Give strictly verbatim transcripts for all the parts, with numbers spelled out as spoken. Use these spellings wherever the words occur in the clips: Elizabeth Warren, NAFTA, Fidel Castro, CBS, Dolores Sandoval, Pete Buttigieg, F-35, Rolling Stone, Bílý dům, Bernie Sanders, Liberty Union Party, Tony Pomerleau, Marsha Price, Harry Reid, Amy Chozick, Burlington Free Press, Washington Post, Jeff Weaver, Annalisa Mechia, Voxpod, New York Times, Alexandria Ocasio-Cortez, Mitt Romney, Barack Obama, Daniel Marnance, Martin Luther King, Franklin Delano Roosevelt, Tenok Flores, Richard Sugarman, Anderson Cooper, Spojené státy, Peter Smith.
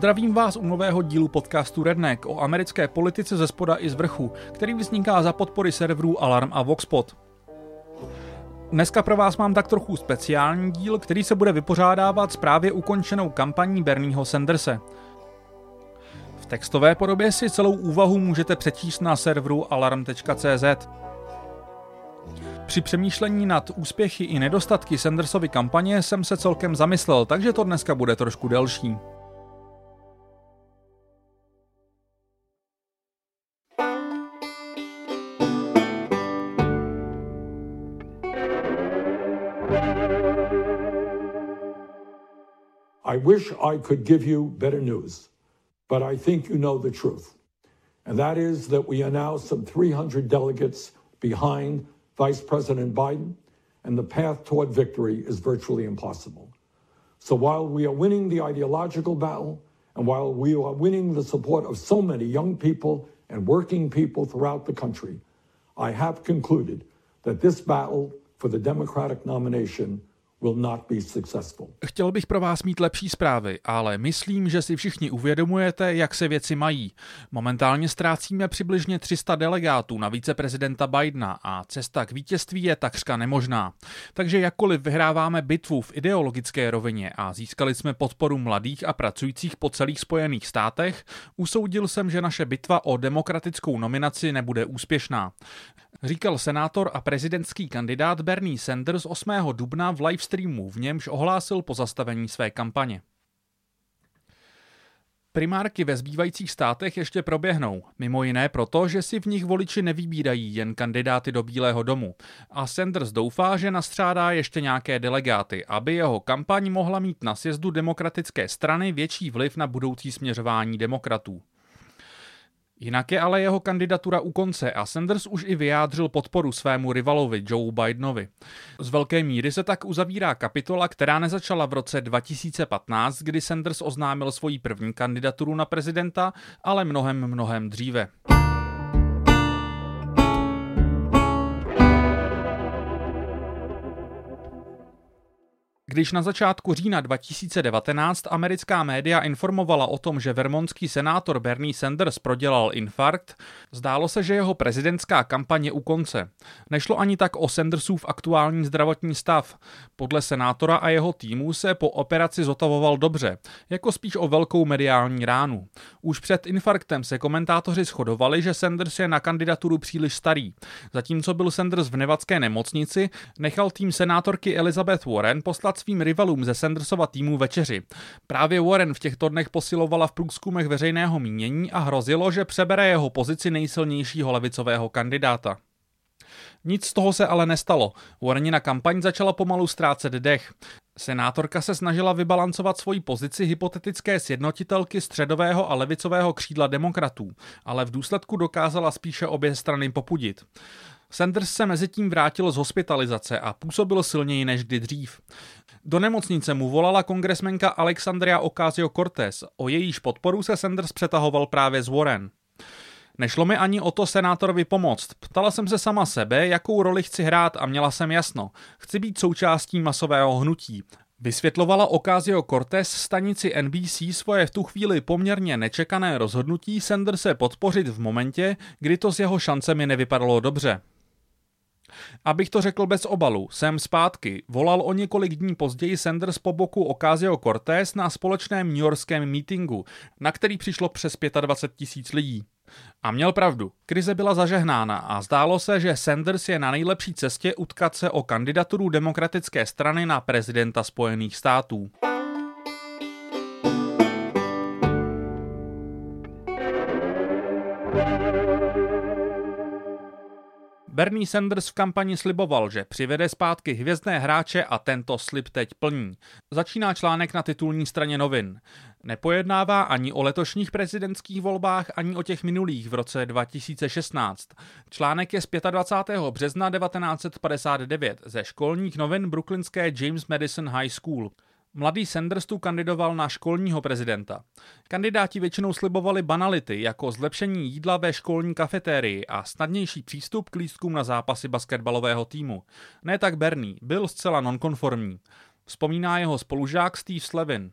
Zdravím vás u nového dílu podcastu Redneck o americké politice ze spoda i z vrchu, který vzniká za podpory serverů Alarm a Voxpod. Dneska pro vás mám tak trochu speciální díl, který se bude vypořádávat s právě ukončenou kampaní Bernieho Sanderse. V textové podobě si celou úvahu můžete přečíst na serveru alarm tečka cé zet. Při přemýšlení nad úspěchy i nedostatky Sandersovy kampaně jsem se celkem zamyslel, takže to dneska bude trošku delší. I wish I could give you better news, but I think you know the truth. And that is that we are now some three hundred delegates behind Vice President Biden, and the path toward victory is virtually impossible. So while we are winning the ideological battle, and while we are winning the support of so many young people and working people throughout the country, I have concluded that this battle for the Democratic nomination will not be successful. Chtěl bych pro vás mít lepší zprávy, ale myslím, že si všichni uvědomujete, jak se věci mají. Momentálně ztrácíme přibližně tři sta delegátů na viceprezidenta Bidena a cesta k vítězství je takřka nemožná. Takže jakkoliv vyhráváme bitvu v ideologické rovině a získali jsme podporu mladých a pracujících po celých Spojených státech, usoudil jsem, že naše bitva o demokratickou nominaci nebude úspěšná. Říkal senátor a prezidentský kandidát Bernie Sanders osmého dubna v livestreamu, v němž ohlásil pozastavení své kampaně. Primárky ve zbývajících státech ještě proběhnou, mimo jiné proto, že si v nich voliči nevybírají jen kandidáty do Bílého domu. A Sanders doufá, že nastřádá ještě nějaké delegáty, aby jeho kampaň mohla mít na sjezdu demokratické strany větší vliv na budoucí směřování demokratů. Jinak je ale jeho kandidatura u konce a Sanders už i vyjádřil podporu svému rivalovi Joe Bidenovi. Z velké míry se tak uzavírá kapitola, která nezačala v roce dva tisíce patnáct, kdy Sanders oznámil svoji první kandidaturu na prezidenta, ale mnohem, mnohem dříve. Když na začátku října dva tisíce devatenáct americká média informovala o tom, že vermontský senátor Bernie Sanders prodělal infarkt, zdálo se, že jeho prezidentská kampaň je u konce. Nešlo ani tak o Sandersův aktuální zdravotní stav. Podle senátora a jeho týmu se po operaci zotavoval dobře, jako spíš o velkou mediální ránu. Už před infarktem se komentátoři shodovali, že Sanders je na kandidaturu příliš starý. Zatímco byl Sanders v nevadské nemocnici, nechal tým senátorky Elizabeth Warren poslat svým rivalům ze Sandersova týmu večeři. Právě Warren v těchto dnech posilovala v průzkumech veřejného mínění a hrozilo, že přebere jeho pozici nejsilnějšího levicového kandidáta. Nic z toho se ale nestalo. Warrenina kampaň začala pomalu ztrácet dech. Senátorka se snažila vybalancovat svoji pozici hypotetické sjednotitelky středového a levicového křídla demokratů, ale v důsledku dokázala spíše obě strany popudit. Sanders se mezitím vrátil z hospitalizace a působil silněji než kdy dřív. Do nemocnice mu volala kongresmenka Alexandria Ocasio-Cortez, o jejíž podporu se Sanders přetahoval právě z Warren. Nešlo mi ani o to senátorovi pomoct, ptala jsem se sama sebe, jakou roli chci hrát a měla jsem jasno, chci být součástí masového hnutí. Vysvětlovala Ocasio-Cortez stanici N B C svoje v tu chvíli poměrně nečekané rozhodnutí Sanderse podpořit v momentě, kdy to s jeho šancemi nevypadalo dobře. Abych to řekl bez obalu, jsem zpátky, volal o několik dní později Sanders po boku Ocasio-Cortez na společném newyorském mítingu, na který přišlo přes dvacet pět tisíc lidí. A měl pravdu, krize byla zažehnána a zdálo se, že Sanders je na nejlepší cestě utkat se o kandidaturu demokratické strany na prezidenta Spojených států. Bernie Sanders v kampani sliboval, že přivede zpátky hvězdné hráče a tento slib teď plní. Začíná článek na titulní straně novin. Nepojednává ani o letošních prezidentských volbách, ani o těch minulých v roce dva tisíce šestnáct. Článek je z dvacátého pátého března devatenáct set padesát devět ze školních novin brooklynské James Madison High School. Mladý Sanders tu kandidoval na školního prezidenta. Kandidáti většinou slibovali banality, jako zlepšení jídla ve školní kafetérii a snadnější přístup k lístkům na zápasy basketbalového týmu. Ne tak Bernie, byl zcela nonkonformní. Vzpomíná jeho spolužák Steve Slevin.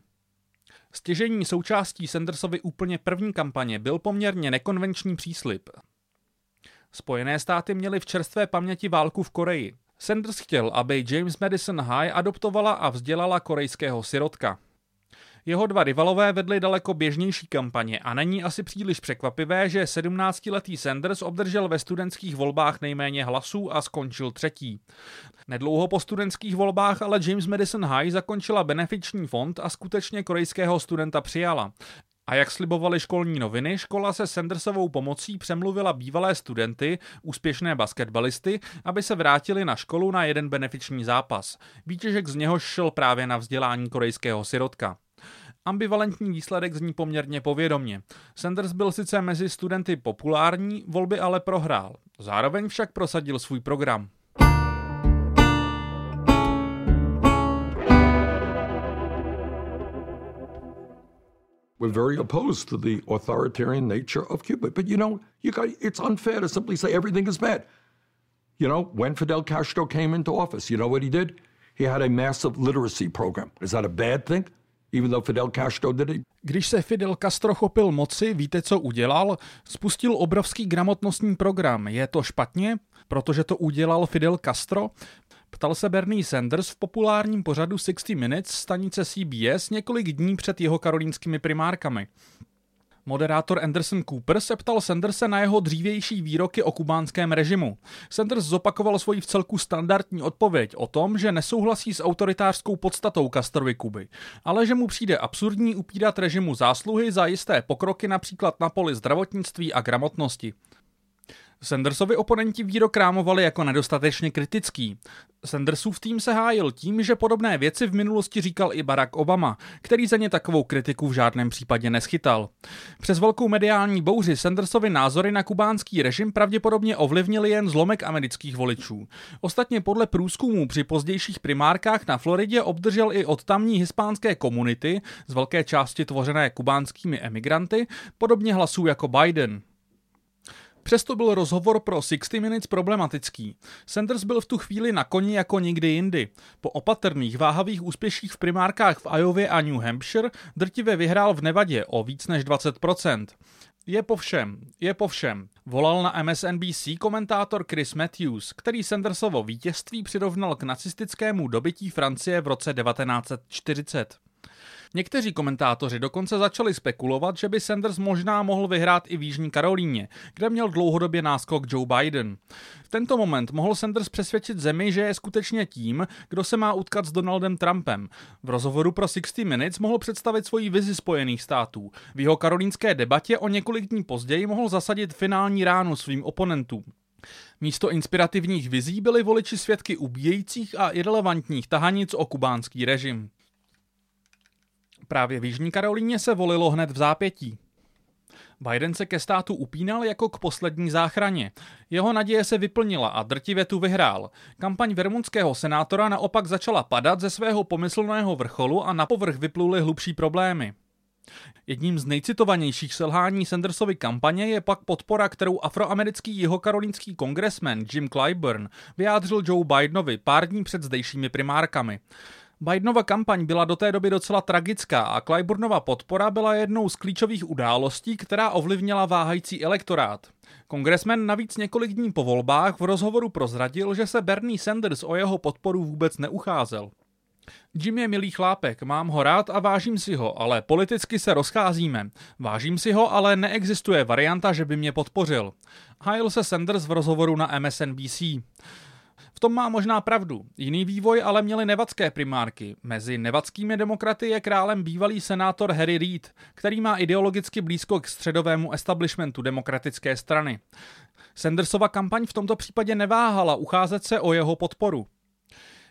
Stěžejní součástí Sandersovy úplně první kampaně byl poměrně nekonvenční příslib. Spojené státy měly v čerstvé paměti válku v Koreji. Sanders chtěl, aby James Madison High adoptovala a vzdělala korejského sirotka. Jeho dva rivalové vedli daleko běžnější kampaně a není asi příliš překvapivé, že sedmnáctiletý Sanders obdržel ve studentských volbách nejméně hlasů a skončil třetí. Nedlouho po studentských volbách ale James Madison High zakončila benefiční fond a skutečně korejského studenta přijala. A jak slibovaly školní noviny, škola se Sandersovou pomocí přemluvila bývalé studenty, úspěšné basketbalisty, aby se vrátili na školu na jeden benefiční zápas. Výtěžek z něho šel právě na vzdělání korejského sirotka. Ambivalentní výsledek zní poměrně povědomně. Sanders byl sice mezi studenty populární, volby ale prohrál. Zároveň však prosadil svůj program. We're very opposed to the authoritarian nature of Cuba. But, you know, you got, it's unfair to simply say everything is bad. You know, when Fidel Castro came into office, you know what he did? He had a massive literacy program. Is that a bad thing? Even though Fidel Castro did it. Když se Fidel Castro chopil moci, víte, co udělal? Spustil obrovský gramotnostní program. Je to špatně, protože to udělal Fidel Castro? Ptal se Bernie Sanders v populárním pořadu sixty minutes stanice C B S několik dní před jeho karolínskými primárkami. Moderátor Anderson Cooper se ptal Sanderse na jeho dřívější výroky o kubánském režimu. Sanders zopakoval svoji vcelku standardní odpověď o tom, že nesouhlasí s autoritářskou podstatou Castrovy Kuby, ale že mu přijde absurdní upírat režimu zásluhy za jisté pokroky například na poli zdravotnictví a gramotnosti. Sandersovi oponenti výrok rámovali jako nedostatečně kritický. Sandersův tým se hájil tím, že podobné věci v minulosti říkal i Barack Obama, který za ně takovou kritiku v žádném případě neschytal. Přes velkou mediální bouři Sandersovi názory na kubánský režim pravděpodobně ovlivnili jen zlomek amerických voličů. Ostatně podle průzkumů při pozdějších primárkách na Floridě obdržel i od tamní hispánské komunity, z velké části tvořené kubánskými emigranty, podobně hlasů jako Biden. Přesto byl rozhovor pro sixty minutes problematický. Sanders byl v tu chvíli na koni jako nikdy jindy. Po opatrných váhavých úspěších v primárkách v Iově a New Hampshire drtivě vyhrál v Nevadě o víc než dvacet procent. Je po všem, je po všem, volal na M S N B C komentátor Chris Matthews, který Sandersovo vítězství přirovnal k nacistickému dobytí Francie v roce devatenáct set čtyřicet. Někteří komentátoři dokonce začali spekulovat, že by Sanders možná mohl vyhrát i v Jižní Karolíně, kde měl dlouhodobě náskok Joe Biden. V tento moment mohl Sanders přesvědčit zemi, že je skutečně tím, kdo se má utkat s Donaldem Trumpem. V rozhovoru pro sixty minutes mohl představit svoji vizi Spojených států. V jeho karolínské debatě o několik dní později mohl zasadit finální ránu svým oponentům. Místo inspirativních vizí byli voliči svědky ubíjejících a irelevantních tahanic o kubánský režim. Právě v Jižní Karolíně se volilo hned v zápětí. Biden se ke státu upínal jako k poslední záchraně. Jeho naděje se vyplnila a drtivě tu vyhrál. Kampaň vermontského senátora naopak začala padat ze svého pomyslného vrcholu a na povrch vypluly hlubší problémy. Jedním z nejcitovanějších selhání Sandersovy kampaně je pak podpora, kterou afroamerický jihokarolínský kongresmen Jim Clyburn vyjádřil Joe Bidenovi pár dní před zdejšími primárkami. Bidenova kampaň byla do té doby docela tragická a Clyburnova podpora byla jednou z klíčových událostí, která ovlivnila váhající elektorát. Kongresmen navíc několik dní po volbách v rozhovoru prozradil, že se Bernie Sanders o jeho podporu vůbec neucházel. Jim je milý chlápek, mám ho rád a vážím si ho, ale politicky se rozcházíme. Vážím si ho, ale neexistuje varianta, že by mě podpořil. Hájil se Sanders v rozhovoru na M S N B C. V tom má možná pravdu. Jiný vývoj ale měly nevadské primárky. Mezi nevadskými demokraty je králem bývalý senátor Harry Reid, který má ideologicky blízko k středovému establishmentu demokratické strany. Sandersova kampaň v tomto případě neváhala ucházet se o jeho podporu.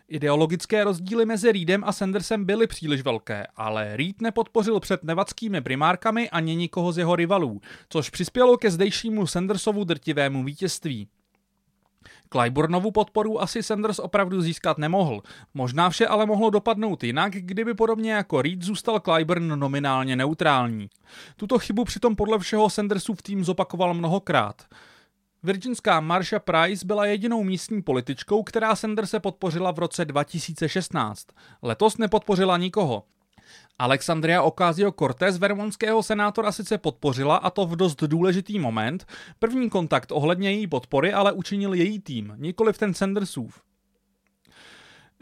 Ideologické rozdíly mezi Reidem a Sandersem byly příliš velké, ale Reid nepodpořil před nevadskými primárkami ani nikoho z jeho rivalů, což přispělo ke zdejšímu Sandersovu drtivému vítězství. Clyburnovu podporu asi Sanders opravdu získat nemohl. Možná vše ale mohlo dopadnout jinak, kdyby podobně jako Reid zůstal Clyburn nominálně neutrální. Tuto chybu přitom podle všeho Sandersův tým zopakoval mnohokrát. Virginská Marsha Price byla jedinou místní političkou, která Sanderse podpořila v roce dva tisíce šestnáct. Letos nepodpořila nikoho. Alexandria Ocasio-Cortez vermonského senátora sice podpořila, a to v dost důležitý moment. První kontakt ohledně její podpory ale učinil její tým, nikoliv ten Sandersův.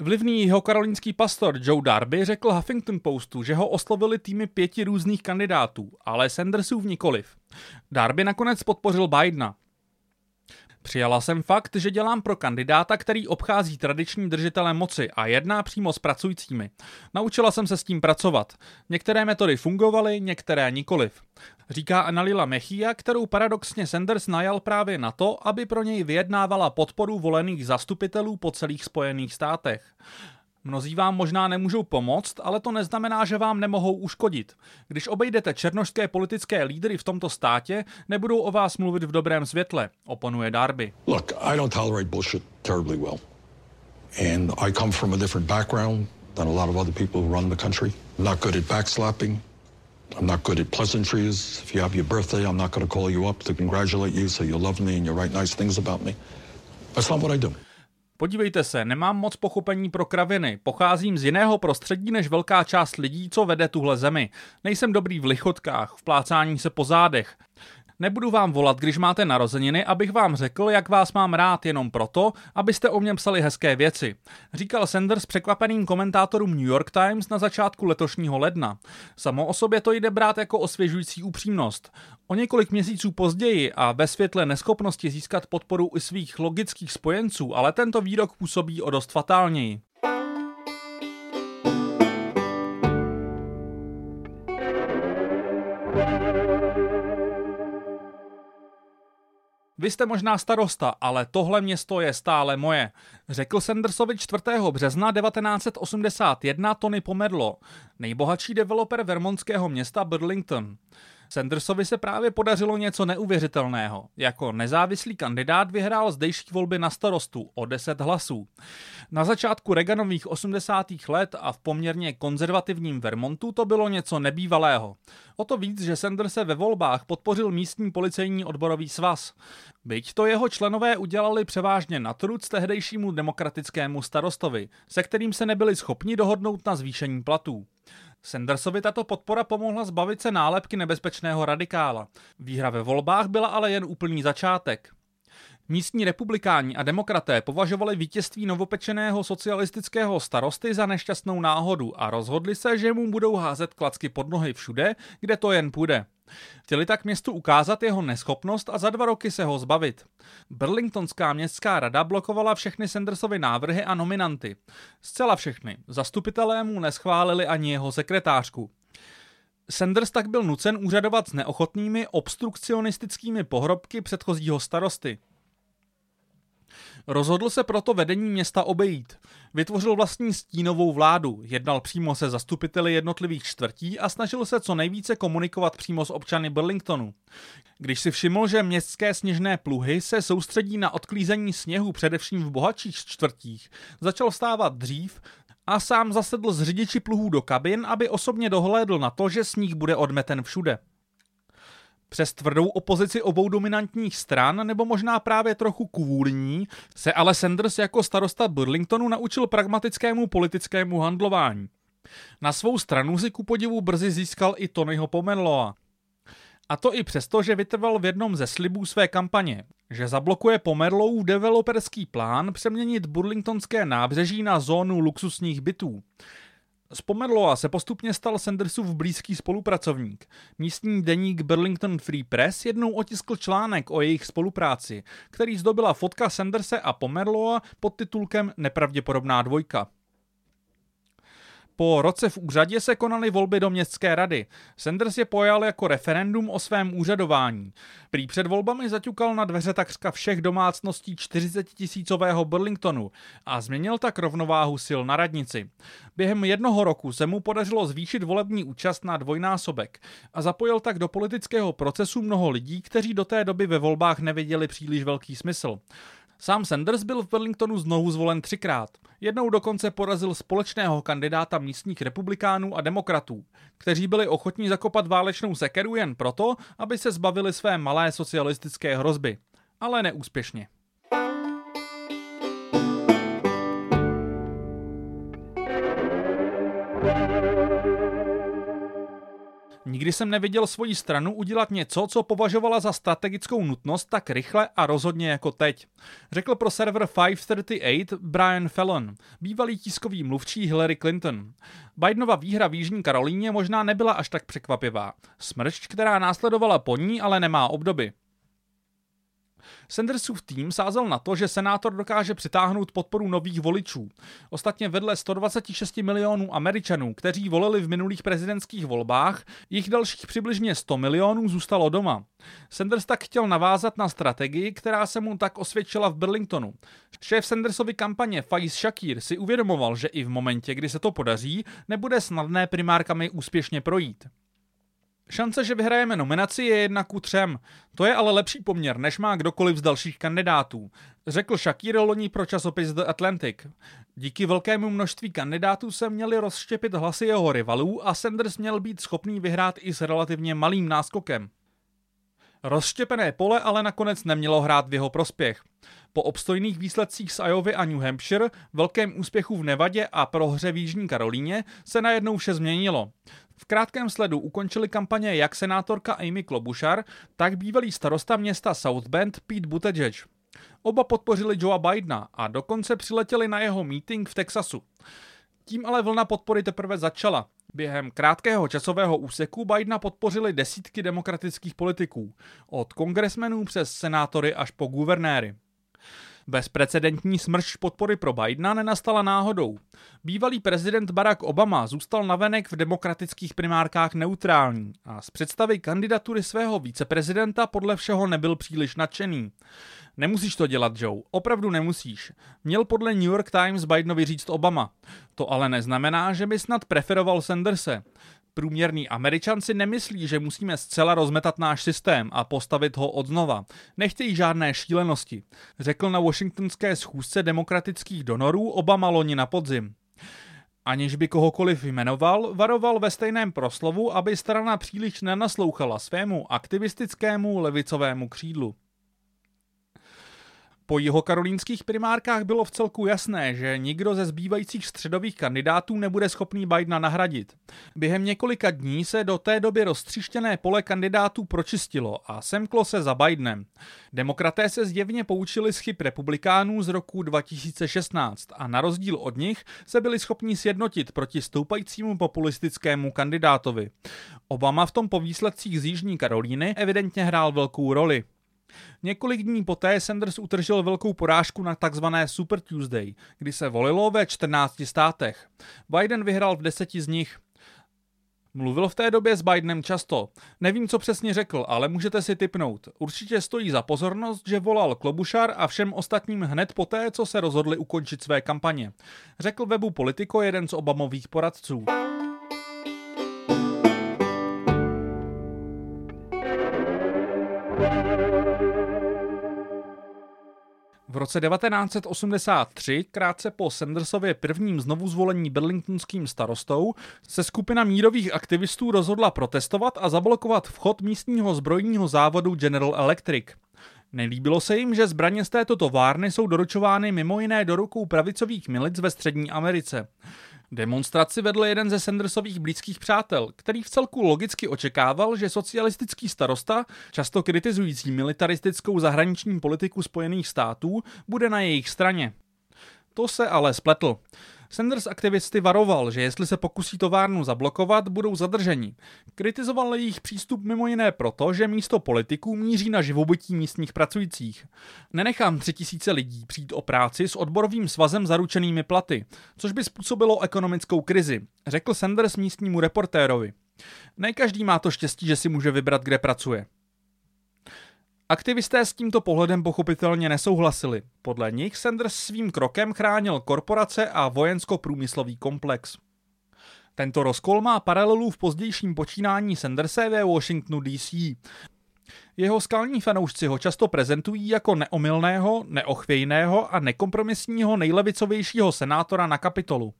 Vlivný jihokarolínský pastor Joe Darby řekl Huffington Postu, že ho oslovili týmy pěti různých kandidátů, ale Sandersův nikoliv. Darby nakonec podpořil Bidena. Přijala jsem fakt, že dělám pro kandidáta, který obchází tradiční držitele moci a jedná přímo s pracujícími. Naučila jsem se s tím pracovat. Některé metody fungovaly, některé nikoliv. Říká Annalisa Mechia, kterou paradoxně Sanders najal právě na to, aby pro něj vyjednávala podporu volených zastupitelů po celých Spojených státech. Mnozí vám možná nemůžou pomoct, ale to neznamená, že vám nemohou uškodit. Když obejdete černošské politické lídry v tomto státě, nebudou o vás mluvit v dobrém světle, oponuje Darby. Look, I don't tolerate bullshit terribly well. And I come from a different background than a lot of other people who run the country. I'm not good at backslapping. I'm not good at pleasantries. If you have your birthday, I'm not going to call you up to congratulate you, so you love me and you write nice things about me. That's not what I do. Podívejte se, nemám moc pochopení pro kraviny, pocházím z jiného prostředí než velká část lidí, co vede tuhle zemi. Nejsem dobrý v lichotkách, v plácání se po zádech. Nebudu vám volat, když máte narozeniny, abych vám řekl, jak vás mám rád jenom proto, abyste o mě psali hezké věci, říkal Sanders překvapeným komentátorům New York Times na začátku letošního ledna. Samo o sobě to jde brát jako osvěžující upřímnost. O několik měsíců později a ve světle neschopnosti získat podporu i svých logických spojenců, ale tento výrok působí o dost fatálněji. Vy jste možná starosta, ale tohle město je stále moje, řekl Sandersovi čtvrtého března devatenáct set osmdesát jedna Tony Pomerleau, nejbohatší developer vermontského města Burlington. Sandersovi se právě podařilo něco neuvěřitelného. Jako nezávislý kandidát vyhrál zdejší volby na starostu o deset hlasů. Na začátku Reaganových osmdesátých let a v poměrně konzervativním Vermontu to bylo něco nebývalého. O to víc, že Sanders se ve volbách podpořil místní policejní odborový svaz. Byť to jeho členové udělali převážně na truc tehdejšímu demokratickému starostovi, se kterým se nebyli schopni dohodnout na zvýšení platů. Sandersovi tato podpora pomohla zbavit se nálepky nebezpečného radikála. Výhra ve volbách byla ale jen úplný začátek. Místní republikáni a demokraté považovali vítězství novopečeného socialistického starosty za nešťastnou náhodu a rozhodli se, že mu budou házet klacky pod nohy všude, kde to jen půjde. Chtěli tak městu ukázat jeho neschopnost a za dva roky se ho zbavit. Burlingtonská městská rada blokovala všechny Sandersovy návrhy a nominanty. Zcela všechny. Zastupitelé mu neschválili ani jeho sekretářku. Sanders tak byl nucen úřadovat s neochotnými obstrukcionistickými pohrobky předchozího starosty. Rozhodl se proto vedení města obejít. Vytvořil vlastní stínovou vládu, jednal přímo se zastupiteli jednotlivých čtvrtí a snažil se co nejvíce komunikovat přímo s občany Burlingtonu. Když si všiml, že městské sněžné pluhy se soustředí na odklízení sněhu především v bohatších čtvrtích, začal vstávat dřív a sám zasedl s řidiči pluhů do kabin, aby osobně dohlédl na to, že sníh bude odmeten všude. Přes tvrdou opozici obou dominantních stran, nebo možná právě trochu kvůrní, se ale Sanders jako starosta Burlingtonu naučil pragmatickému politickému handlování. Na svou stranu si ku podivu brzy získal i Tonyho Pomerleaua. A to i přesto, že vytrval v jednom ze slibů své kampaně, že zablokuje Pomerleauův developerský plán přeměnit burlingtonské nábřeží na zónu luxusních bytů. Z Pomerleaua se postupně stal Sandersův blízký spolupracovník. Místní deník Burlington Free Press jednou otiskl článek o jejich spolupráci, který zdobila fotka Sanderse a Pomerleaua pod titulkem Nepravděpodobná dvojka. Po roce v úřadě se konaly volby do městské rady. Sanders je pojal jako referendum o svém úřadování. Prý před volbami zaťukal na dveře takřka všech domácností čtyřicetitisícového Burlingtonu a změnil tak rovnováhu sil na radnici. Během jednoho roku se mu podařilo zvýšit volební účast na dvojnásobek a zapojil tak do politického procesu mnoho lidí, kteří do té doby ve volbách neviděli příliš velký smysl. Sám Sanders byl v Burlingtonu znovu zvolen třikrát. Jednou dokonce porazil společného kandidáta místních republikánů a demokratů, kteří byli ochotní zakopat válečnou sekeru jen proto, aby se zbavili své malé socialistické hrozby. Ale neúspěšně. Nikdy jsem neviděl svoji stranu udělat něco, co považovala za strategickou nutnost tak rychle a rozhodně jako teď, řekl pro server pět třicet osm Brian Fallon, bývalý tiskový mluvčí Hillary Clinton. Bidenova výhra v Jižní Karolíně možná nebyla až tak překvapivá. Smršť, která následovala po ní, ale nemá obdoby. Sandersův tým sázel na to, že senátor dokáže přitáhnout podporu nových voličů. Ostatně vedle sto dvacet šest milionů Američanů, kteří volili v minulých prezidentských volbách, jich dalších přibližně sto milionů zůstalo doma. Sanders tak chtěl navázat na strategii, která se mu tak osvědčila v Burlingtonu. Šéf Sandersovy kampaně Faiz Shakir si uvědomoval, že i v momentě, kdy se to podaří, nebude snadné primárkami úspěšně projít. Šance, že vyhrajeme nominaci, je jedna ku třem. To je ale lepší poměr, než má kdokoliv z dalších kandidátů, řekl Shakir loni pro časopis The Atlantic. Díky velkému množství kandidátů se měly rozštěpit hlasy jeho rivalů a Sanders měl být schopný vyhrát i s relativně malým náskokem. Rozštěpené pole ale nakonec nemělo hrát v jeho prospěch. Po obstojných výsledcích z Iovy a New Hampshire, velkém úspěchu v Nevadě a prohře v Jižní Karolíně se najednou vše změnilo. V krátkém sledu ukončili kampaně jak senátorka Amy Klobuchar, tak bývalý starosta města South Bend Pete Buttigieg. Oba podpořili Joea Bidena a dokonce přiletěli na jeho mítink v Texasu. Tím ale vlna podpory teprve začala. Během krátkého časového úseku Bidena podpořili desítky demokratických politiků, od kongresmenů přes senátory až po guvernéry. Bezprecedentní smršť podpory pro Bidena nenastala náhodou. Bývalý prezident Barack Obama zůstal navenek v demokratických primárkách neutrální a z představy kandidatury svého viceprezidenta podle všeho nebyl příliš nadšený. Nemusíš to dělat, Joe, opravdu nemusíš. Měl podle New York Times Bidenovi říct Obama. To ale neznamená, že by snad preferoval Sanderse. Průměrný Američan si nemyslí, že musíme zcela rozmetat náš systém a postavit ho odznova. Nechtějí žádné šílenosti, řekl na washingtonské schůzce demokratických donorů Obama loni na podzim. Aniž by kohokoliv jmenoval, varoval ve stejném proslovu, aby strana příliš nenaslouchala svému aktivistickému levicovému křídlu. Po jihokarolínských primárkách bylo vcelku jasné, že nikdo ze zbývajících středových kandidátů nebude schopný Bidena nahradit. Během několika dní se do té doby roztříštěné pole kandidátů pročistilo a semklo se za Bidenem. Demokraté se zjevně poučili z chyb republikánů z roku dva tisíce šestnáct a na rozdíl od nich se byli schopni sjednotit proti stoupajícímu populistickému kandidátovi. Obama v tom po výsledcích z Jižní Karolíny evidentně hrál velkou roli. Několik dní poté Sanders utržil velkou porážku na tzv. Super Tuesday, kdy se volilo ve čtrnácti státech. Biden vyhrál v deseti z nich. Mluvil v té době s Bidenem často. Nevím, co přesně řekl, ale můžete si tipnout. Určitě stojí za pozornost, že volal Klobuchar a všem ostatním hned poté, co se rozhodli ukončit své kampaně, řekl webu Politico jeden z Obamových poradců. V roce devatenáct set osmdesát tři, krátce po Sandersově prvním znovuzvolení burlingtonským starostou, se skupina mírových aktivistů rozhodla protestovat a zablokovat vchod místního zbrojního závodu General Electric. Nelíbilo se jim, že zbraně z této továrny jsou doručovány mimo jiné do rukou pravicových milic ve Střední Americe. Demonstraci vedl jeden ze Sandersových blízkých přátel, který vcelku logicky očekával, že socialistický starosta, často kritizující militaristickou zahraniční politiku Spojených států, bude na jejich straně. To se ale spletl. Sanders aktivisty varoval, že jestli se pokusí továrnu zablokovat, budou zadrženi. Kritizoval jejich přístup mimo jiné proto, že místo politiků míří na živobytí místních pracujících. Nenechám tři tisíce lidí přijít o práci s odborovým svazem zaručenými platy, což by způsobilo ekonomickou krizi, řekl Sanders místnímu reportérovi. Ne každý má to štěstí, že si může vybrat, kde pracuje. Aktivisté s tímto pohledem pochopitelně nesouhlasili. Podle nich Sanders svým krokem chránil korporace a vojensko-průmyslový komplex. Tento rozkol má paralelu v pozdějším počínání Sanderse ve Washingtonu D C. Jeho skalní fanoušci ho často prezentují jako neomylného, neochvějného a nekompromisního nejlevicovějšího senátora na Kapitolu.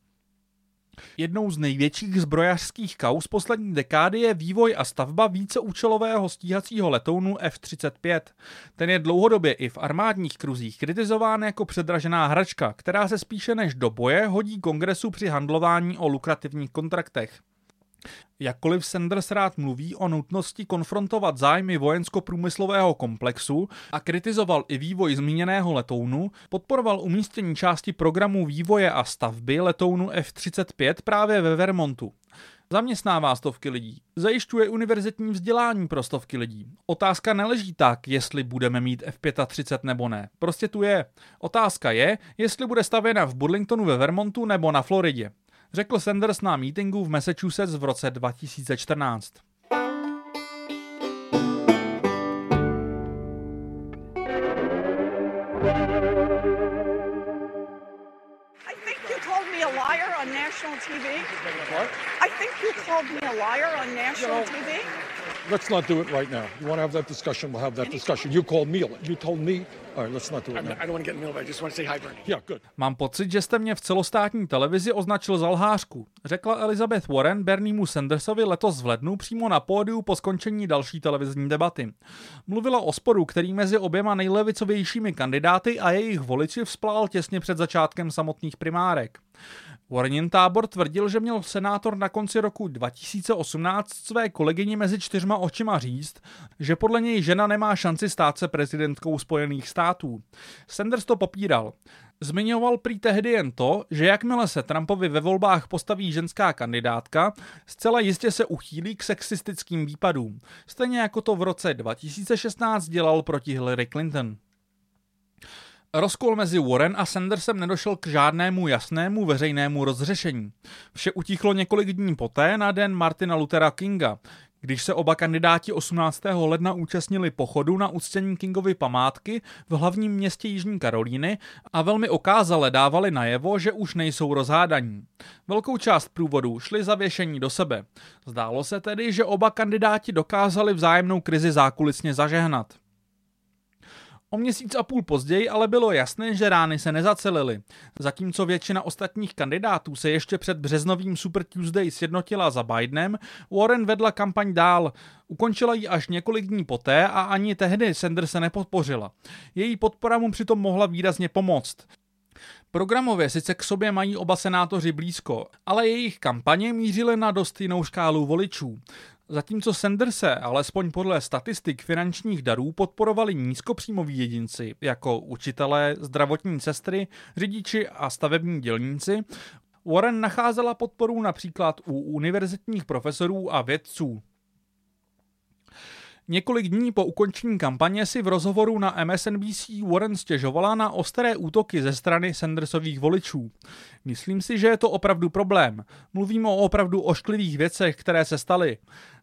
Jednou z největších zbrojařských kauz poslední dekády je vývoj a stavba víceúčelového stíhacího letounu F třicet pět. Ten je dlouhodobě i v armádních kruzích kritizován jako předražená hračka, která se spíše než do boje hodí kongresu při handlování o lukrativních kontraktech. Jakkoliv Sanders rád mluví o nutnosti konfrontovat zájmy vojensko-průmyslového komplexu a kritizoval i vývoj zmíněného letounu, podporoval umístění části programu vývoje a stavby letounu F třicet pět právě ve Vermontu. Zaměstnává stovky lidí. Zajišťuje univerzitní vzdělání pro stovky lidí. Otázka neleží tak, jestli budeme mít F třicet pět nebo ne. Prostě tu je. Otázka je, jestli bude stavěna v Burlingtonu ve Vermontu nebo na Floridě. Řekl Sanders na mítingu v Massachusetts v roce dva tisíce čtrnáct. T V? What? I think you called me a liar on national you know, T V. Let's not do it right now. You want to have that discussion? We'll have that discussion. You called me. You told me. All right, let's not do it now. I don't want to get in the middle. I just want to say hi, Bernie. Yeah, good. Mám pocit, že jste mě v celostátní televizi označil za lhářku, řekla Elizabeth Warren Berniemu Sandersovi letos v lednu přímo na pódiu po skončení další televizní debaty. Mluvila o sporu, který mezi oběma nejlevicovějšími kandidáty a jejich voliči vzplál těsně před začátkem samotných primárek. Warrenin tábor tvrdil, že měl senátor na konci roku dva tisíce osmnáct své kolegyni mezi čtyřma očima říct, že podle něj žena nemá šanci stát se prezidentkou Spojených států. Sanders to popíral. Zmiňoval prý tehdy jen to, že jakmile se Trumpovi ve volbách postaví ženská kandidátka, zcela jistě se uchýlí k sexistickým výpadům, stejně jako to v roce dva tisíce šestnáct dělal proti Hillary Clinton. Rozkol mezi Warren a Sandersem nedošel k žádnému jasnému veřejnému rozřešení. Vše utichlo několik dní poté na den Martina Luthera Kinga, když se oba kandidáti osmnáctého ledna účastnili pochodu na uctění Kingovy památky v hlavním městě Jižní Karolíny a velmi okázale dávali najevo, že už nejsou rozhádaní. Velkou část průvodu šli zavěšení do sebe. Zdálo se tedy, že oba kandidáti dokázali vzájemnou krizi zákulisně zažehnat. O měsíc a půl později ale bylo jasné, že rány se nezacelily. Zatímco většina ostatních kandidátů se ještě před březnovým Super Tuesday sjednotila za Bidenem, Warren vedla kampaň dál. Ukončila ji až několik dní poté a ani tehdy Sanders se nepodpořila. Její podpora mu přitom mohla výrazně pomoct. Programově sice k sobě mají oba senátoři blízko, ale jejich kampaně mířily na dost jinou škálu voličů. Zatímco Sanderse, alespoň podle statistik finančních darů, podporovali nízkopříjmoví jedinci, jako učitelé, zdravotní sestry, řidiči a stavební dělníci, Warren nacházela podporu například u univerzitních profesorů a vědců. Několik dní po ukončení kampaně si v rozhovoru na M S N B C Warren stěžovala na ostré útoky ze strany Sandersových voličů. Myslím si, že je to opravdu problém. Mluvíme o opravdu ošklivých věcech, které se staly,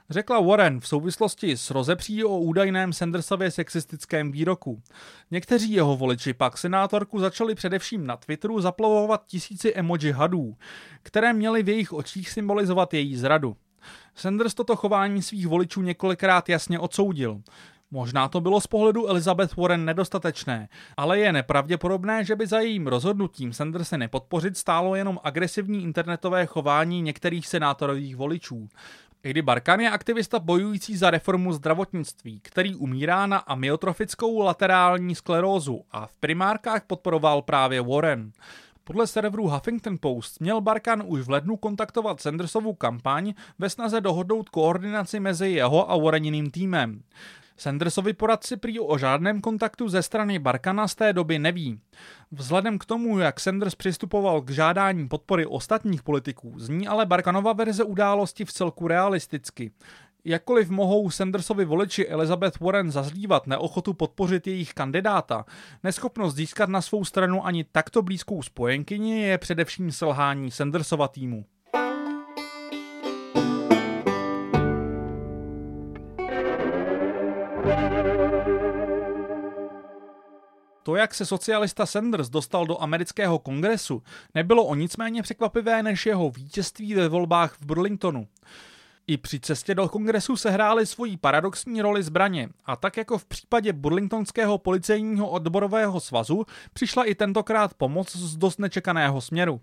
řekla Warren v souvislosti s rozepří o údajném Sandersově sexistickém výroku. Někteří jeho voliči pak senátorku začali především na Twitteru zaplavovat tisíci emoji hadů, které měly v jejich očích symbolizovat její zradu. Sanders toto chování svých voličů několikrát jasně odsoudil. Možná to bylo z pohledu Elizabeth Warren nedostatečné, ale je nepravděpodobné, že by za jejím rozhodnutím Sanderse nepodpořit stálo jenom agresivní internetové chování některých senátorových voličů. Ady Barkan je aktivista bojující za reformu zdravotnictví, který umírá na amyotrofickou laterální sklerózu a v primárkách podporoval právě Warren. Podle serveru Huffington Post měl Barkan už v lednu kontaktovat Sandersovu kampaň ve snaze dohodnout koordinaci mezi jeho a Warreniným týmem. Sandersovi poradci prý o žádném kontaktu ze strany Barkana z té doby neví. Vzhledem k tomu, jak Sanders přistupoval k žádání podpory ostatních politiků, zní ale Barkanova verze události vcelku realisticky. Jakkoliv mohou Sandersovi voliči Elizabeth Warren zazlívat neochotu podpořit jejich kandidáta, neschopnost získat na svou stranu ani takto blízkou spojenkyni je především selhání Sandersova týmu. To, jak se socialista Sanders dostal do amerického kongresu, nebylo o nic méně překvapivé než jeho vítězství ve volbách v Burlingtonu. I při cestě do kongresu sehrály svoji paradoxní roli zbraně a tak jako v případě burlingtonského policejního odborového svazu přišla i tentokrát pomoc z dost nečekaného směru.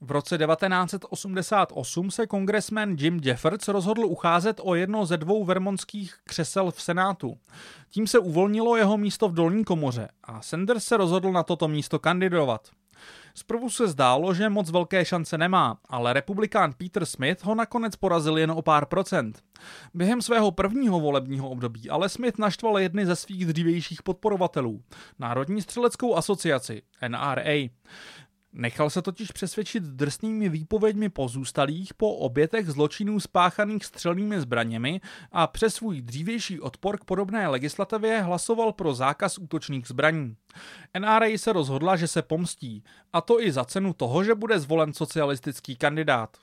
V roce devatenáct set osmdesát osm se kongresman Jim Jeffords rozhodl ucházet o jedno ze dvou vermontských křesel v Senátu. Tím se uvolnilo jeho místo v dolní komoře a Sanders se rozhodl na toto místo kandidovat. Zprvu se zdálo, že moc velké šance nemá, ale republikán Peter Smith ho nakonec porazil jen o pár procent. Během svého prvního volebního období ale Smith naštval jedny ze svých dřívějších podporovatelů, Národní střeleckou asociaci, N R A. Nechal se totiž přesvědčit drsnými výpověďmi pozůstalých po obětech zločinů spáchaných střelnými zbraněmi a přes svůj dřívější odpor k podobné legislativě hlasoval pro zákaz útočných zbraní. N R A se rozhodla, že se pomstí, a to i za cenu toho, že bude zvolen socialistický kandidát.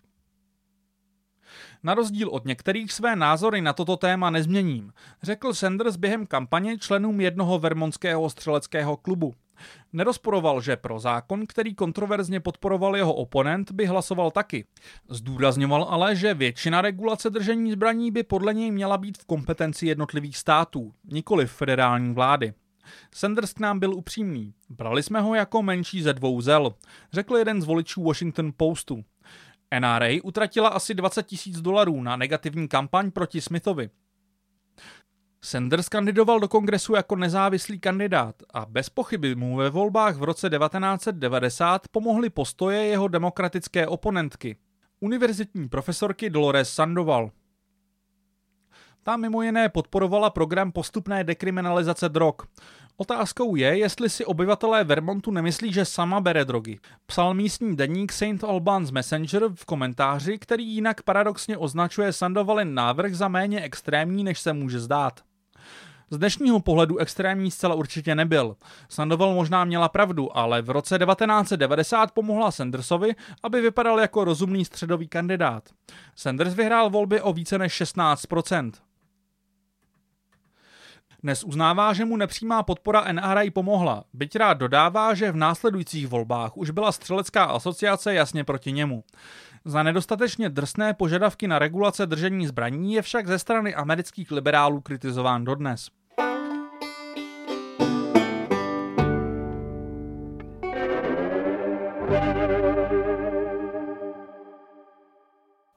Na rozdíl od některých své názory na toto téma nezměním, řekl Sanders během kampaně členům jednoho vermontského střeleckého klubu. Nerozporoval, že pro zákon, který kontroverzně podporoval jeho oponent, by hlasoval taky. Zdůrazňoval ale, že většina regulace držení zbraní by podle něj měla být v kompetenci jednotlivých států, nikoli federální vlády. Sanders k nám byl upřímný. Brali jsme ho jako menší ze dvou zel, řekl jeden z voličů Washington Postu. N R A utratila asi dvacet tisíc dolarů na negativní kampaň proti Smithovi. Sanders kandidoval do kongresu jako nezávislý kandidát a bez pochyby mu ve volbách v roce devatenáct set devadesát pomohly postoje jeho demokratické oponentky, univerzitní profesorky Dolores Sandoval. Ta mimo jiné podporovala program postupné dekriminalizace drog. Otázkou je, jestli si obyvatelé Vermontu nemyslí, že sama bere drogy, psal místní deník Saint Albans Messenger v komentáři, který jinak paradoxně označuje Sandovalin návrh za méně extrémní, než se může zdát. Z dnešního pohledu extrémní zcela určitě nebyl. Sandoval možná měla pravdu, ale v roce devatenáct set devadesát pomohla Sandersovi, aby vypadal jako rozumný středový kandidát. Sanders vyhrál volby o více než šestnáct procent. Dnes uznává, že mu nepřímá podpora N R A pomohla, byť rád dodává, že v následujících volbách už byla střelecká asociace jasně proti němu. Za nedostatečně drsné požadavky na regulace držení zbraní je však ze strany amerických liberálů kritizován dodnes.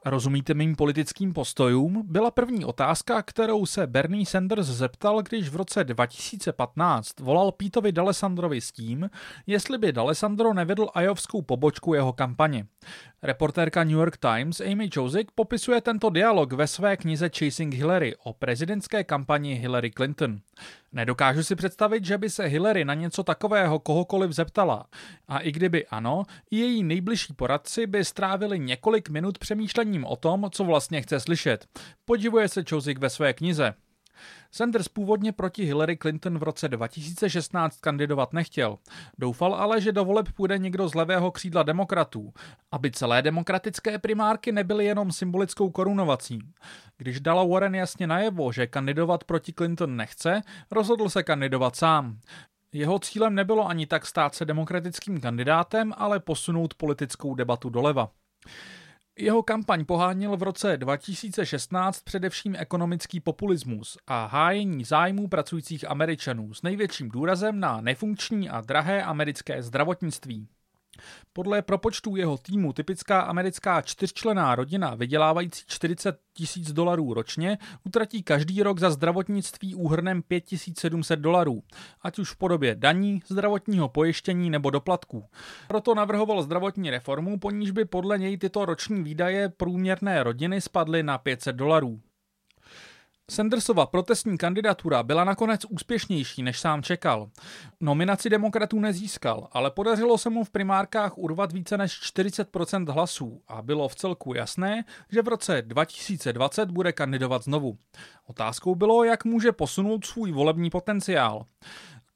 Rozumíte mým politickým postojům? Byla první otázka, kterou se Bernie Sanders zeptal, když v roce dva tisíce patnáct volal Petovi D'Alessandrovi s tím, jestli by D'Alessandro nevedl ajovskou pobočku jeho kampaně. Reportérka New York Times Amy Chozick popisuje tento dialog ve své knize Chasing Hillary o prezidentské kampani Hillary Clinton. Nedokážu si představit, že by se Hillary na něco takového kohokoliv zeptala. A i kdyby ano, i její nejbližší poradci by strávili několik minut přemýšlením o tom, co vlastně chce slyšet. Podívuje se Chozick ve své knize. Sanders původně proti Hillary Clinton v roce dva tisíce šestnáct kandidovat nechtěl. Doufal ale, že do voleb půjde někdo z levého křídla demokratů, aby celé demokratické primárky nebyly jenom symbolickou korunovací. Když dala Warren jasně najevo, že kandidovat proti Clinton nechce, rozhodl se kandidovat sám. Jeho cílem nebylo ani tak stát se demokratickým kandidátem, ale posunout politickou debatu doleva. Jeho kampaň pohánil v roce dva tisíce šestnáct především ekonomický populismus a hájení zájmů pracujících Američanů s největším důrazem na nefunkční a drahé americké zdravotnictví. Podle propočtů jeho týmu typická americká čtyřčlenná rodina vydělávající čtyřicet tisíc dolarů ročně utratí každý rok za zdravotnictví úhrnem pět tisíc sedm set dolarů, ať už v podobě daní, zdravotního pojištění nebo doplatků. Proto navrhoval zdravotní reformu, po níž by podle něj tyto roční výdaje průměrné rodiny spadly na pět set dolarů. Sandersova protestní kandidatura byla nakonec úspěšnější, než sám čekal. Nominaci demokratů nezískal, ale podařilo se mu v primárkách urvat více než čtyřicet procent hlasů a bylo vcelku jasné, že v roce dva tisíce dvacet bude kandidovat znovu. Otázkou bylo, jak může posunout svůj volební potenciál.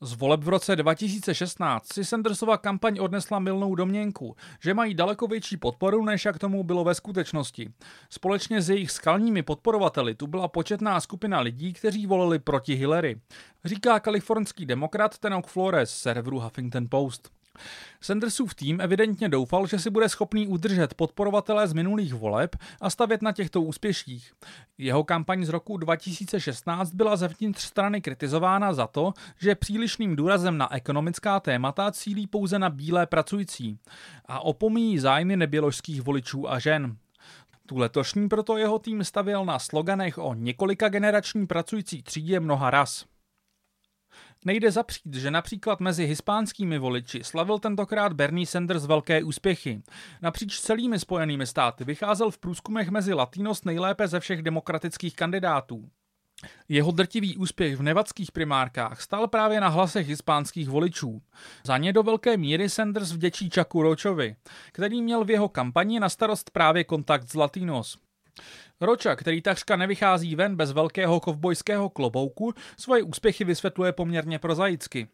Z voleb v roce dva tisíce šestnáct si Sandersova kampaň odnesla mylnou domněnku, že mají daleko větší podporu, než jak tomu bylo ve skutečnosti. Společně s jejich skalními podporovateli tu byla početná skupina lidí, kteří volili proti Hillary, říká kalifornský demokrat Tenok Flores z serveru Huffington Post. Sandersův tým evidentně doufal, že si bude schopný udržet podporovatelé z minulých voleb a stavět na těchto úspěších. Jeho kampaň z roku dva tisíce šestnáct byla zevnitř strany kritizována za to, že přílišným důrazem na ekonomická témata cílí pouze na bílé pracující a opomíjí zájmy neběložských voličů a žen. Tu letošní proto jeho tým stavěl na sloganech o několika generační pracující třídě mnoha ras. Nejde zapřít, že například mezi hispánskými voliči slavil tentokrát Bernie Sanders velké úspěchy. Napříč celými Spojenými státy vycházel v průzkumech mezi Latinos nejlépe ze všech demokratických kandidátů. Jeho drtivý úspěch v nevadských primárkách stál právě na hlasech hispánských voličů. Za ně do velké míry Sanders vděčí Chucku Rochovi, který měl v jeho kampani na starost právě kontakt s Latinos. Rocha, který takřka nevychází ven bez velkého kovbojského klobouku, svoje úspěchy vysvětluje poměrně prozaicky.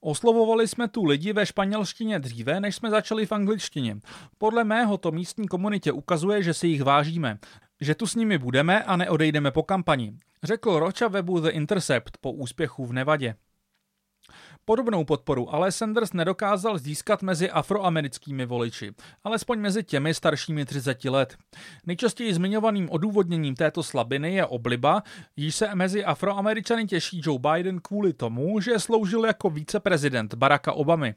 Oslovovali jsme tu lidi ve španělštině dříve, než jsme začali v angličtině. Podle mého to místní komunitě ukazuje, že si jich vážíme, že tu s nimi budeme a neodejdeme po kampani, řekl Rocha webu The Intercept po úspěchu v Nevadě. Podobnou podporu ale Sanders nedokázal získat mezi afroamerickými voliči, alespoň mezi těmi staršími třicet let. Nejčastěji zmiňovaným odůvodněním této slabiny je obliba, již se mezi Afroameričany těší Joe Biden kvůli tomu, že sloužil jako viceprezident Baracka Obamy.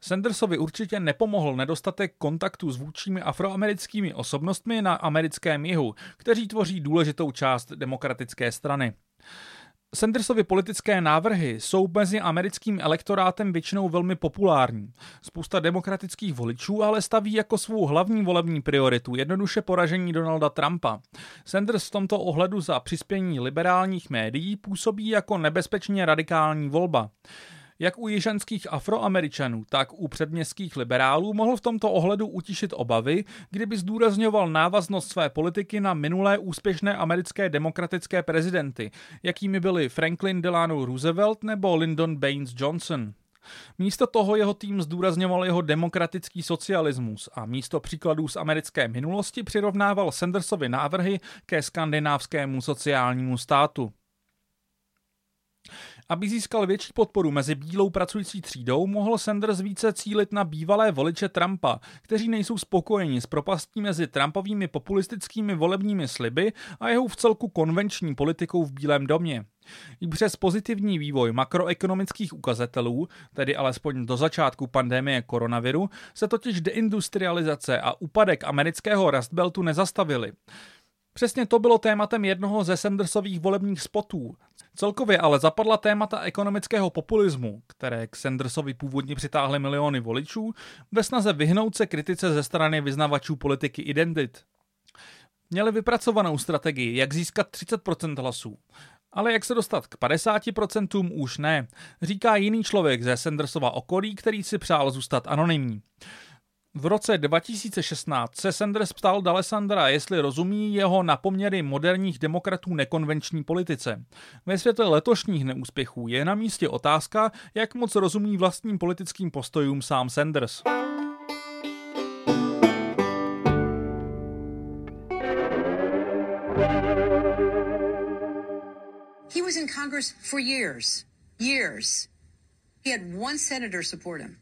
Sandersovi určitě nepomohl nedostatek kontaktu s vůdčími afroamerickými osobnostmi na americkém jihu, kteří tvoří důležitou část demokratické strany. Sandersovy politické návrhy jsou mezi americkým elektorátem většinou velmi populární. Spousta demokratických voličů ale staví jako svou hlavní volební prioritu jednoduše poražení Donalda Trumpa. Sanders v tomto ohledu za přispění liberálních médií působí jako nebezpečně radikální volba. Jak u jižanských Afroameričanů, tak u předměstských liberálů mohl v tomto ohledu utišit obavy, kdyby zdůrazňoval návaznost své politiky na minulé úspěšné americké demokratické prezidenty, jakými byli Franklin Delano Roosevelt nebo Lyndon Baines Johnson. Místo toho jeho tým zdůrazňoval jeho demokratický socialismus a místo příkladů z americké minulosti přirovnával Sandersovy návrhy ke skandinávskému sociálnímu státu. Aby získal větší podporu mezi bílou pracující třídou, mohl Sanders více cílit na bývalé voliče Trumpa, kteří nejsou spokojeni s propastí mezi Trumpovými populistickými volebními sliby a jeho vcelku konvenční politikou v Bílém domě. I přes pozitivní vývoj makroekonomických ukazatelů, tedy alespoň do začátku pandemie koronaviru, se totiž deindustrializace a úpadek amerického Rust Beltu nezastavily. Přesně to bylo tématem jednoho ze Sandersových volebních spotů. Celkově ale zapadla témata ekonomického populismu, které k Sandersovi původně přitáhly miliony voličů, ve snaze vyhnout se kritice ze strany vyznavačů politiky identit. Měli vypracovanou strategii, jak získat třicet procent hlasů. Ale jak se dostat k padesát procent už ne, říká jiný člověk ze Sandersova okolí, který si přál zůstat anonymní. V roce dva tisíce šestnáct se Sanders ptal D'Alessandra, jestli rozumí jeho na poměry moderních demokratů nekonvenční politice. Ve světle letošních neúspěchů je na místě otázka, jak moc rozumí vlastním politickým postojům sám Sanders. He was in Congress for years, years. He had one senator support him.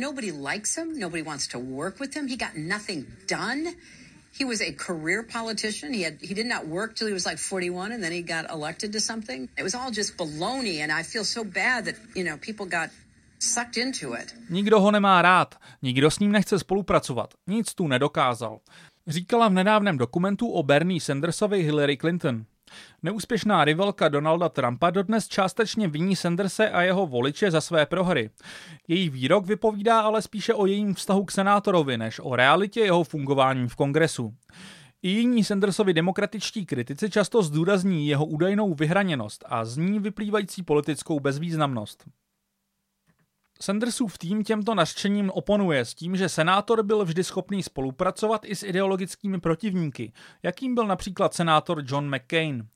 Nobody likes him. Nobody wants to work with him. He got nothing done. He was a career politician. He had he did not work till he was like forty-one, and then he got elected to something. It was all just baloney, and I feel so bad that, you know, people got sucked into it. Nikdo ho nemá rád. Nikdo s ním nechce spolupracovat. Nic tu nedokázal. Říkala v nedávném dokumentu o Bernie Sandersovi Hillary Clinton. Neúspěšná rivalka Donalda Trumpa dodnes částečně viní Sanderse a jeho voliče za své prohry. Její výrok vypovídá ale spíše o jejím vztahu k senátorovi, než o realitě jeho fungování v kongresu. I jiní Sandersovi demokratičtí kritici často zdůrazní jeho údajnou vyhraněnost a z ní vyplývající politickou bezvýznamnost. Sandersův tým těmto nařčením oponuje s tím, že senátor byl vždy schopný spolupracovat i s ideologickými protivníky, jakým byl například senátor John McCain.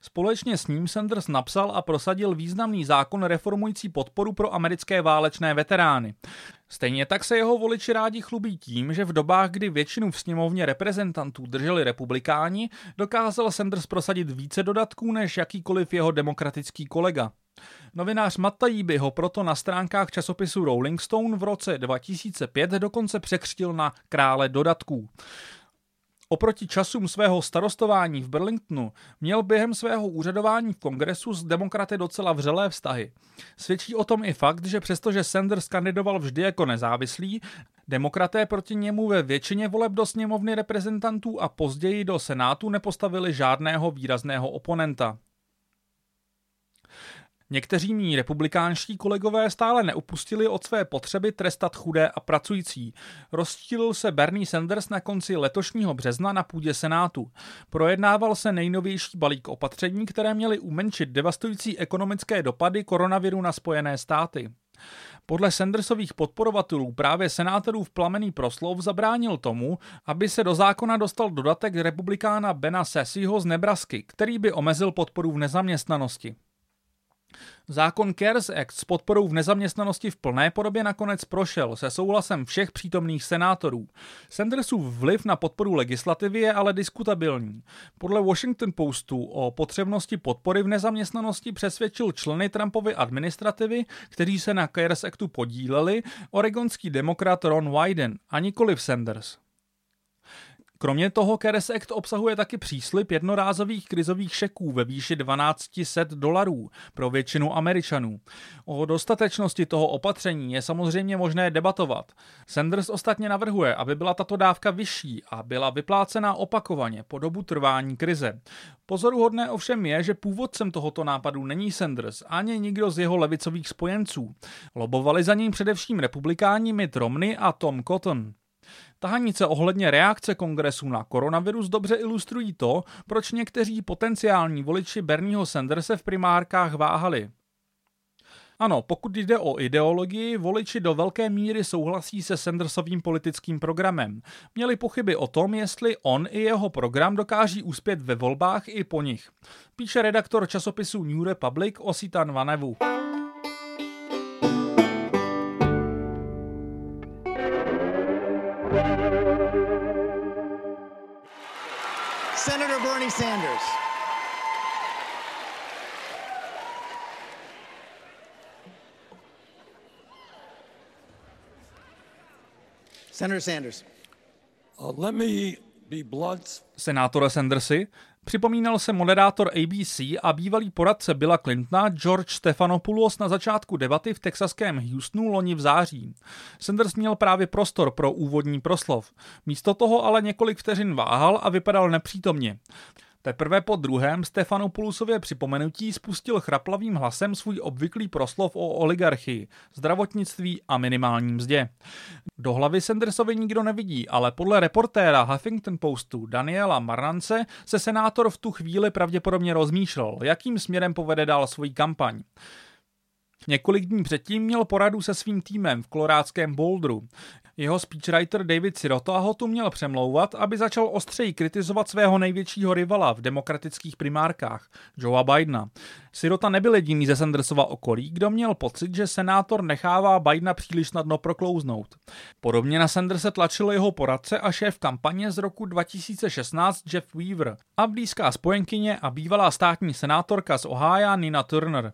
Společně s ním Sanders napsal a prosadil významný zákon reformující podporu pro americké válečné veterány. Stejně tak se jeho voliči rádi chlubí tím, že v dobách, kdy většinu v sněmovně reprezentantů drželi republikáni, dokázal Sanders prosadit více dodatků než jakýkoliv jeho demokratický kolega. Novinář Matajibi ho proto na stránkách časopisu Rolling Stone v roce dva tisíce pět dokonce překřtil na krále dodatků. Oproti časům svého starostování v Burlingtonu měl během svého úřadování v kongresu s demokraty docela vřelé vztahy. Svědčí o tom i fakt, že přestože Sanders kandidoval vždy jako nezávislý, demokraté proti němu ve většině voleb do sněmovny reprezentantů a později do senátu nepostavili žádného výrazného oponenta. Někteří mí republikánští kolegové stále neupustili od své potřeby trestat chudé a pracující. Rozčílil se Bernie Sanders na konci letošního března na půdě Senátu. Projednával se nejnovější balík opatření, které měly umenšit devastující ekonomické dopady koronaviru na Spojené státy. Podle Sandersových podporovatelů právě senátorův plamený proslov zabránil tomu, aby se do zákona dostal dodatek republikána Bena Sassyho z Nebrasky, který by omezil podporu v nezaměstnanosti. Zákon CARES Act s podporou v nezaměstnanosti v plné podobě nakonec prošel se souhlasem všech přítomných senátorů. Sandersův vliv na podporu legislativy je ale diskutabilní. Podle Washington Postu o potřebnosti podpory v nezaměstnanosti přesvědčil členy Trumpovy administrativy, kteří se na CARES Actu podíleli, oregonský demokrat Ron Wyden a nikoliv Sanders. Kromě toho CARES Act obsahuje taky příslib jednorázových krizových šeků ve výši tisíc dvě stě dolarů pro většinu Američanů. O dostatečnosti toho opatření je samozřejmě možné debatovat. Sanders ostatně navrhuje, aby byla tato dávka vyšší a byla vyplácená opakovaně po dobu trvání krize. Pozoruhodné ovšem je, že původcem tohoto nápadu není Sanders ani nikdo z jeho levicových spojenců. Lobovali za něj především republikáni Mitt Romney a Tom Cotton. Tahanice ohledně reakce kongresu na koronavirus dobře ilustrují to, proč někteří potenciální voliči Bernieho Sanderse v primárkách váhali. Ano, pokud jde o ideologii, voliči do velké míry souhlasí se Sandersovým politickým programem. Měli pochyby o tom, jestli on i jeho program dokáží uspět ve volbách i po nich. Píše redaktor časopisu New Republic Ositan Vanevu. Senator Bernie Sanders. Senator Sanders. Uh, let me be blunt. Senátor Sandersi, připomínal se moderátor A B C a bývalý poradce Billa Clintona George Stephanopoulos na začátku debaty v texaském Houstonu loni v září. Sanders měl právě prostor pro úvodní proslov. Místo toho ale několik vteřin váhal a vypadal nepřítomně. Teprve po druhém Stephanopoulosovi připomenutí spustil chraplavým hlasem svůj obvyklý proslov o oligarchii, zdravotnictví a minimální mzdě. Do hlavy Sandersovi nikdo nevidí, ale podle reportéra Huffington Postu Daniela Marnance se senátor v tu chvíli pravděpodobně rozmýšlel, jakým směrem povede dál svoji kampaň. Několik dní předtím měl poradu se svým týmem v kolorádském Boulderu. Jeho speechwriter David Sirota ho tu měl přemlouvat, aby začal ostřeji kritizovat svého největšího rivala v demokratických primárkách, Joea Bidena. Sirota nebyl jediný ze Sandersova okolí, kdo měl pocit, že senátor nechává Bidena příliš snadno proklouznout. Podobně na Sanderse tlačil jeho poradce a šéf kampaně z roku dva tisíce šestnáct Jeff Weaver a blízká spojenkyně a bývalá státní senátorka z Ohaia Nina Turner.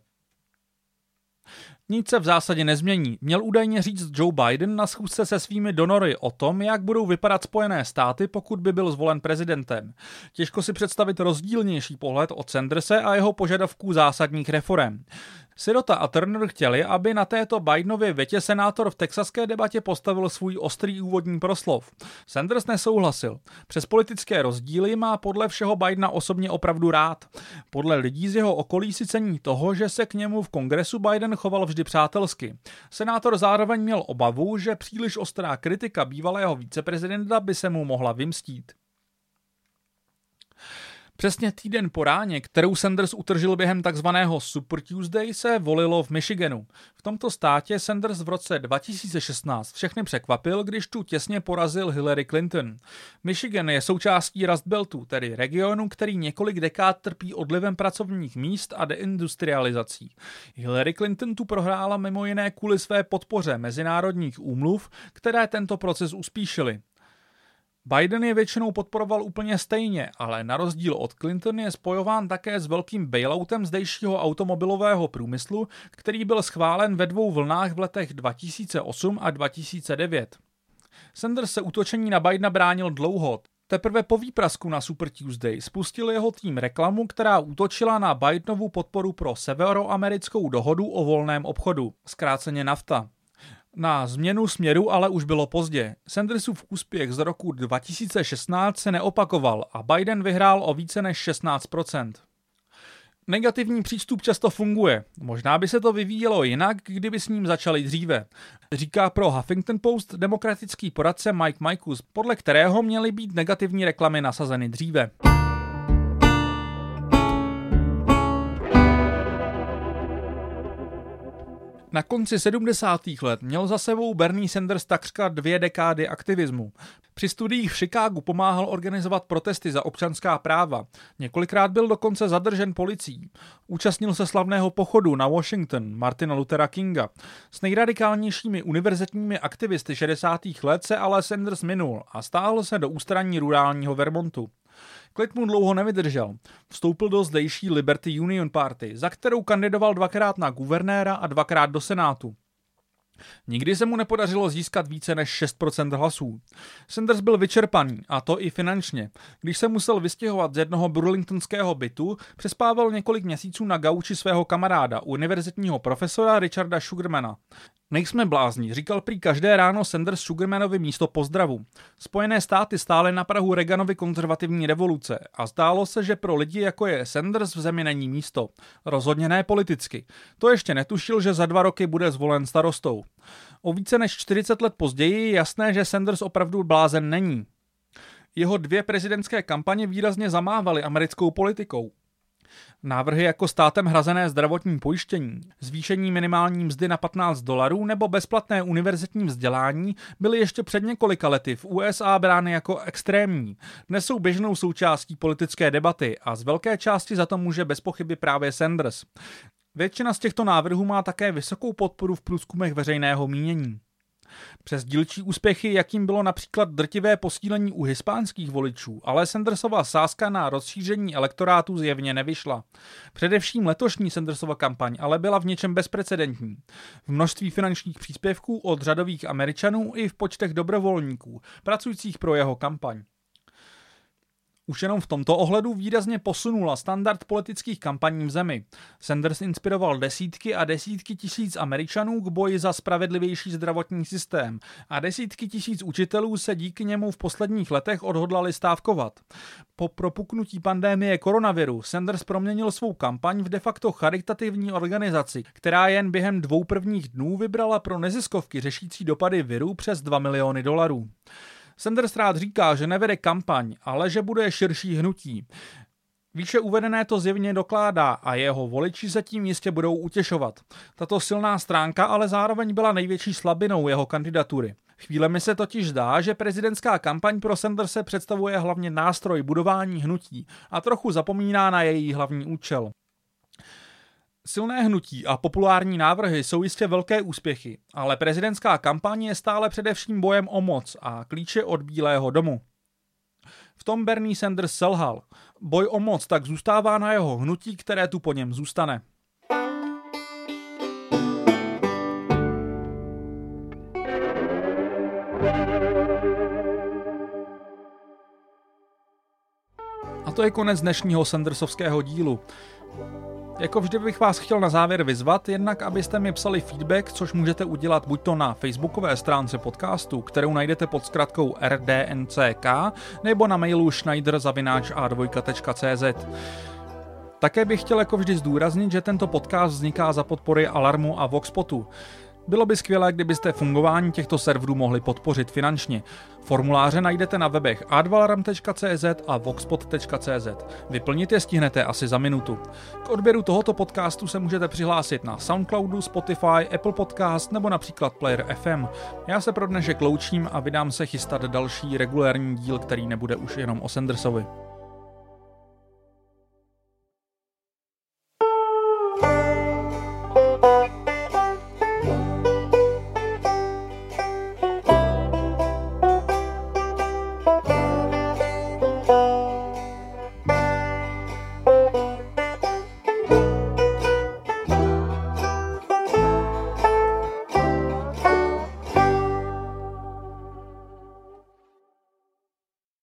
Nic se v zásadě nezmění. Měl údajně říct Joe Biden na schůzce se svými donory o tom, jak budou vypadat Spojené státy, pokud by byl zvolen prezidentem. Těžko si představit rozdílnější pohled od Sanderse a jeho požadavků zásadních reforem. Sirota a Turner chtěli, aby na této Bidenově větě senátor v texaské debatě postavil svůj ostrý úvodní proslov. Sanders nesouhlasil. Přes politické rozdíly má podle všeho Bidena osobně opravdu rád. Podle lidí z jeho okolí si cení toho, že se k němu v kongresu Biden choval vždy přátelsky. Senátor zároveň měl obavu, že příliš ostrá kritika bývalého viceprezidenta by se mu mohla vymstít. Přesně týden po ráně, kterou Sanders utržil během takzvaného Super Tuesday, se volilo v Michiganu. V tomto státě Sanders v roce dva tisíce šestnáct všechny překvapil, když tu těsně porazil Hillary Clinton. Michigan je součástí Rust Beltu, tedy regionu, který několik dekád trpí odlivem pracovních míst a deindustrializací. Hillary Clinton tu prohrála mimo jiné kvůli své podpoře mezinárodních úmluv, které tento proces uspíšily. Biden je většinou podporoval úplně stejně, ale na rozdíl od Clinton je spojován také s velkým bailoutem zdejšího automobilového průmyslu, který byl schválen ve dvou vlnách v letech dva tisíce osm a dva tisíce devět. Sanders se útočení na Bidena bránil dlouho. Teprve po výprasku na Super Tuesday spustil jeho tým reklamu, která útočila na Bidenovu podporu pro severoamerickou dohodu o volném obchodu, zkráceně NAFTA. Na změnu směru ale už bylo pozdě. Sandersův úspěch z roku dva tisíce šestnáct se neopakoval a Biden vyhrál o více než šestnáct procent. Negativní přístup často funguje. Možná by se to vyvíjelo jinak, kdyby s ním začali dříve. Říká pro Huffington Post demokratický poradce Mike Mikus, podle kterého měly být negativní reklamy nasazeny dříve. Na konci sedmdesátých let měl za sebou Bernie Sanders takřka dvě dekády aktivismu. Při studiích v Chicagu pomáhal organizovat protesty za občanská práva. Několikrát byl dokonce zadržen policií. Účastnil se slavného pochodu na Washington Martina Luthera Kinga. S nejradikálnějšími univerzitními aktivisty šedesátých let se ale Sanders minul a stáhl se do ústraní rurálního Vermontu. Klid mu dlouho nevydržel. Vstoupil do zdejší Liberty Union Party, za kterou kandidoval dvakrát na guvernéra a dvakrát do senátu. Nikdy se mu nepodařilo získat více než šest procent hlasů. Sanders byl vyčerpaný, a to i finančně. Když se musel vystěhovat z jednoho burlingtonského bytu, přespával několik měsíců na gauči svého kamaráda, univerzitního profesora Richarda Sugarmana. Nejsme blázni, říkal prý každé ráno Sanders Sugarmanovi místo pozdravu. Spojené státy stály na prahu Reaganovy konzervativní revoluce a zdálo se, že pro lidi jako je Sanders v zemi není místo. Rozhodně ne politicky. To ještě netušil, že za dva roky bude zvolen starostou. O více než čtyřicet let později je jasné, že Sanders opravdu blázen není. Jeho dvě prezidentské kampaně výrazně zamávaly americkou politikou. Návrhy jako státem hrazené zdravotní pojištění, zvýšení minimální mzdy na patnáct dolarů nebo bezplatné univerzitní vzdělání byly ještě před několika lety v U S A brány jako extrémní. Dnes jsou běžnou součástí politické debaty a z velké části za to může bez pochyby právě Sanders. Většina z těchto návrhů má také vysokou podporu v průzkumech veřejného mínění. Přes dílčí úspěchy, jakým bylo například drtivé posílení u hispánských voličů, ale Sandersova sázka na rozšíření elektorátu zjevně nevyšla. Především letošní Sandersova kampaň ale byla v něčem bezprecedentní. V množství finančních příspěvků od řadových Američanů i v počtech dobrovolníků, pracujících pro jeho kampaň. Už jenom v tomto ohledu výrazně posunula standard politických kampaní v zemi. Sanders inspiroval desítky a desítky tisíc Američanů k boji za spravedlivější zdravotní systém a desítky tisíc učitelů se díky němu v posledních letech odhodlali stávkovat. Po propuknutí pandémie koronaviru Sanders proměnil svou kampaň v de facto charitativní organizaci, která jen během dvou prvních dnů vybrala pro neziskovky řešící dopady viru přes dva miliony dolarů. Sanders rád říká, že nevede kampaň, ale že bude širší hnutí. Výše uvedené to zjevně dokládá a jeho voliči se tím jistě budou utěšovat. Tato silná stránka ale zároveň byla největší slabinou jeho kandidatury. Chvílemi se totiž zdá, že prezidentská kampaň pro Sanderse představuje hlavně nástroj budování hnutí a trochu zapomíná na její hlavní účel. Silné hnutí a populární návrhy jsou jistě velké úspěchy, ale prezidentská kampaň je stále především bojem o moc a klíče od Bílého domu. V tom Bernie Sanders selhal. Boj o moc tak zůstává na jeho hnutí, které tu po něm zůstane. A to je konec dnešního Sandersovského dílu. Jako vždy bych vás chtěl na závěr vyzvat, jednak abyste mi psali feedback, což můžete udělat buďto na facebookové stránce podcastu, kterou najdete pod zkratkou R D N C K, nebo na mailu schneider zavináč a dva tečka cz. Také bych chtěl jako vždy zdůraznit, že tento podcast vzniká za podpory Alarmu a Voxpodu. Bylo by skvělé, kdybyste fungování těchto serverů mohli podpořit finančně. Formuláře najdete na webech a dva alarm tečka cz a voxpod tečka cz. Vyplnit je stihnete asi za minutu. K odběru tohoto podcastu se můžete přihlásit na Soundcloudu, Spotify, Apple Podcast nebo například Player F M. Já se pro dnešek loučím a vydám se chystat další regulérní díl, který nebude už jenom o Sandersovi.